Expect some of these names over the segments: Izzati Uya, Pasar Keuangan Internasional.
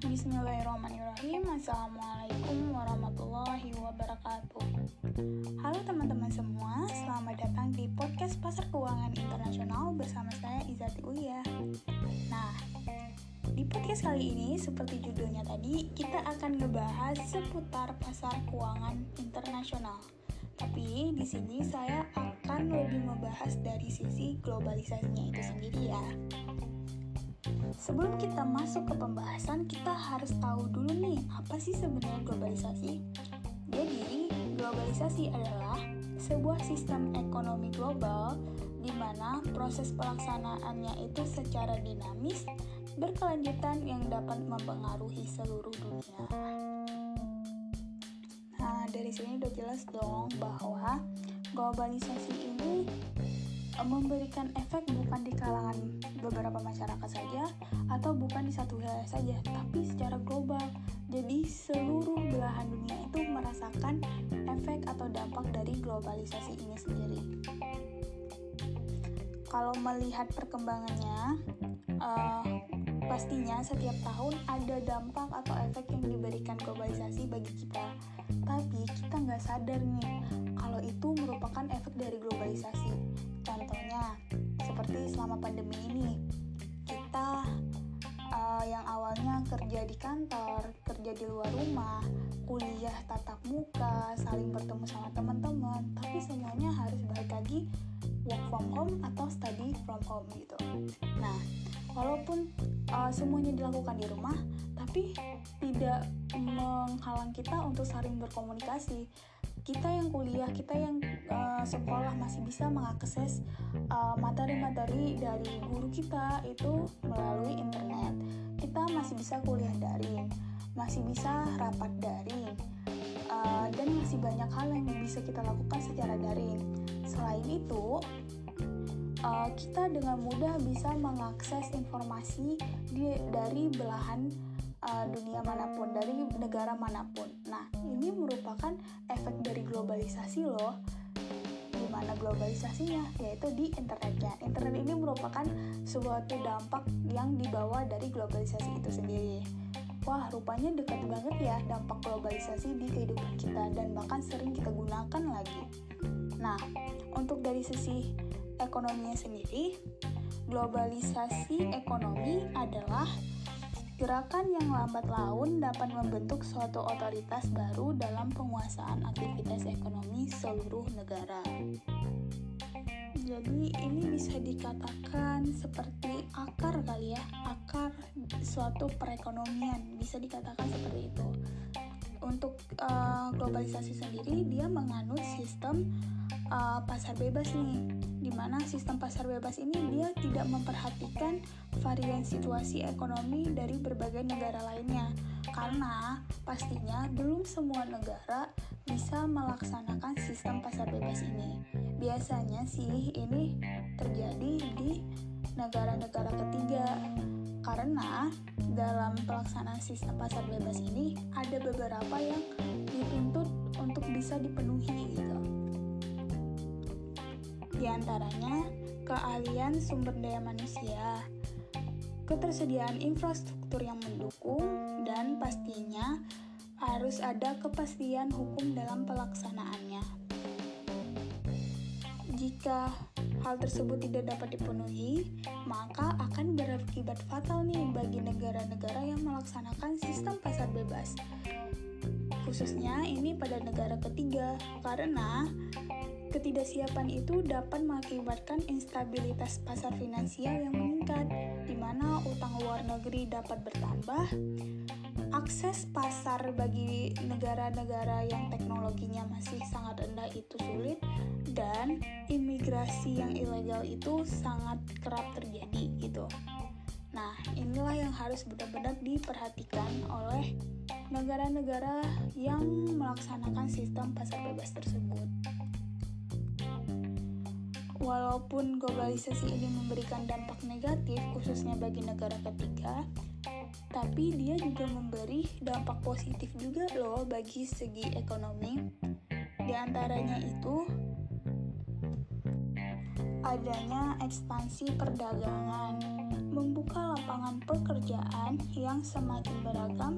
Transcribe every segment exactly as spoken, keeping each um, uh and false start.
Bismillahirrahmanirrahim. Assalamualaikum warahmatullahi wabarakatuh. Halo teman-teman semua, selamat datang di podcast Pasar Keuangan Internasional bersama saya Izzati Uya. Nah, di podcast kali ini seperti judulnya tadi, kita akan ngebahas seputar pasar keuangan internasional. Tapi di sini saya akan lebih membahas dari sisi globalisasinya itu sendiri ya. Sebelum kita masuk ke pembahasan, kita harus tahu dulu nih, apa sih sebenarnya globalisasi? Jadi, globalisasi adalah sebuah sistem ekonomi global di mana proses pelaksanaannya itu secara dinamis, berkelanjutan yang dapat mempengaruhi seluruh dunia. Nah, dari sini udah jelas dong bahwa globalisasi ini memberikan efek bukan di kalangan beberapa masyarakat saja atau bukan di satu wilayah saja, tapi secara global. Jadi seluruh belahan dunia itu merasakan efek atau dampak dari globalisasi ini sendiri. Kalau melihat perkembangannya, uh, pastinya setiap tahun ada dampak atau efek yang diberikan globalisasi bagi kita. Tapi kita nggak sadar nih kalau itu merupakan efek dari globalisasi. Contohnya, seperti selama pandemi ini, kita uh, yang awalnya kerja di kantor, kerja di luar rumah, kuliah tatap muka, saling bertemu sama teman-teman, tapi semuanya harus balik lagi work from home atau study from home gitu. Nah, walaupun uh, semuanya dilakukan di rumah, tapi tidak menghalang kita untuk saling berkomunikasi. Kita yang kuliah, kita yang uh, sekolah masih bisa mengakses uh, materi-materi dari guru kita itu melalui internet. Kita masih bisa kuliah daring, masih bisa rapat daring, uh, dan masih banyak hal yang bisa kita lakukan secara daring. Selain itu, uh, kita dengan mudah bisa mengakses informasi di, dari belahan Uh, dunia manapun, dari negara manapun. Nah, ini merupakan efek dari globalisasi loh. Di mana globalisasinya? Yaitu di internetnya. Internet ini merupakan suatu dampak yang dibawa dari globalisasi itu sendiri. Wah, rupanya dekat banget ya dampak globalisasi di kehidupan kita, dan bahkan sering kita gunakan lagi. Nah, untuk dari sisi ekonominya sendiri, globalisasi ekonomi adalah gerakan yang lambat laun dapat membentuk suatu otoritas baru dalam penguasaan aktivitas ekonomi seluruh negara. Jadi ini bisa dikatakan seperti akar kali ya, akar suatu perekonomian, bisa dikatakan seperti itu. Untuk uh, globalisasi sendiri, dia menganut sistem uh, pasar bebas nih, dimana sistem pasar bebas ini dia tidak memperhatikan varian situasi ekonomi dari berbagai negara lainnya, karena pastinya belum semua negara bisa melaksanakan sistem pasar bebas ini. Biasanya sih ini terjadi di negara-negara ketiga, karena dalam pelaksanaan sistem pasar bebas ini ada beberapa yang dituntut untuk bisa dipenuhi gitu. Di antaranya keahlian sumber daya manusia, ketersediaan infrastruktur yang mendukung, dan pastinya harus ada kepastian hukum dalam pelaksanaannya. Jika hal tersebut tidak dapat dipenuhi, maka akan berakibat fatal nih bagi negara-negara yang melaksanakan sistem pasar bebas. Khususnya ini pada negara ketiga, karena ketidaksiapan itu dapat mengakibatkan instabilitas pasar finansial yang meningkat, di mana utang luar negeri dapat bertambah, akses pasar bagi negara-negara yang teknologinya masih sangat rendah itu sulit, dan imigrasi yang ilegal itu sangat kerap terjadi gitu. Nah, inilah yang harus benar-benar diperhatikan oleh negara-negara yang melaksanakan sistem pasar bebas tersebut. Walaupun globalisasi ini memberikan dampak negatif khususnya bagi negara ketiga, tapi dia juga memberi dampak positif juga loh bagi segi ekonomi. Di antaranya itu adanya ekspansi perdagangan, membuka lapangan pekerjaan yang semakin beragam,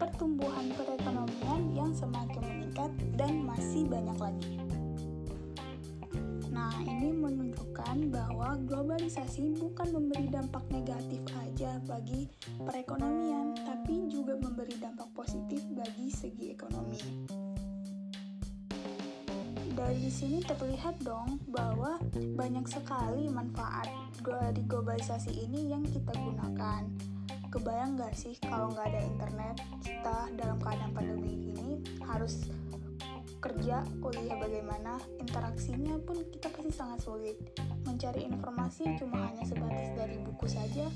pertumbuhan perekonomian yang semakin meningkat, dan masih banyak lagi. Nah, ini menunjukkan bahwa globalisasi bukan memberi dampak negatif aja bagi perekonomian, tapi juga memberi dampak positif bagi segi ekonomi. Dari sini terlihat dong bahwa banyak sekali manfaat dari globalisasi ini yang kita gunakan. Kebayang gak sih kalau gak ada internet, kita dalam keadaan pandemi ini harus kerja, kuliah bagaimana, interaksinya pun kita pasti sangat sulit. Mencari informasi cuma hanya sebatas dari buku saja,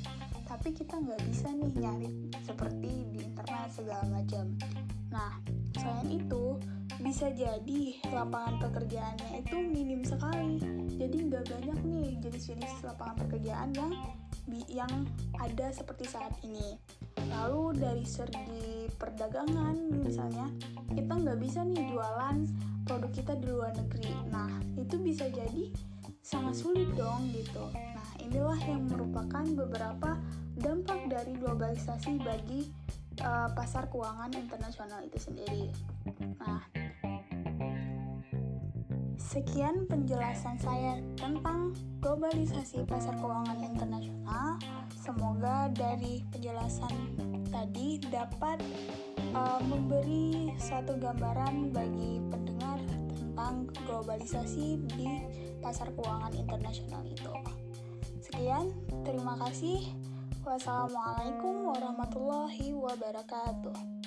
tapi kita gak bisa nih nyari seperti di internet segala macam. Nah, selain itu, bisa jadi lapangan pekerjaannya itu minim sekali, jadi nggak banyak nih jenis-jenis lapangan pekerjaan yang yang ada seperti saat ini. Lalu dari segi perdagangan misalnya, kita nggak bisa nih jualan produk kita di luar negeri. Nah, itu bisa jadi sangat sulit dong gitu. Nah, inilah yang merupakan beberapa dampak dari globalisasi bagi uh, pasar keuangan internasional itu sendiri. Nah, sekian penjelasan saya tentang globalisasi pasar keuangan internasional. Semoga dari penjelasan tadi dapat uh, memberi satu gambaran bagi pendengar tentang globalisasi di pasar keuangan internasional itu. Sekian, terima kasih. Wassalamualaikum warahmatullahi wabarakatuh.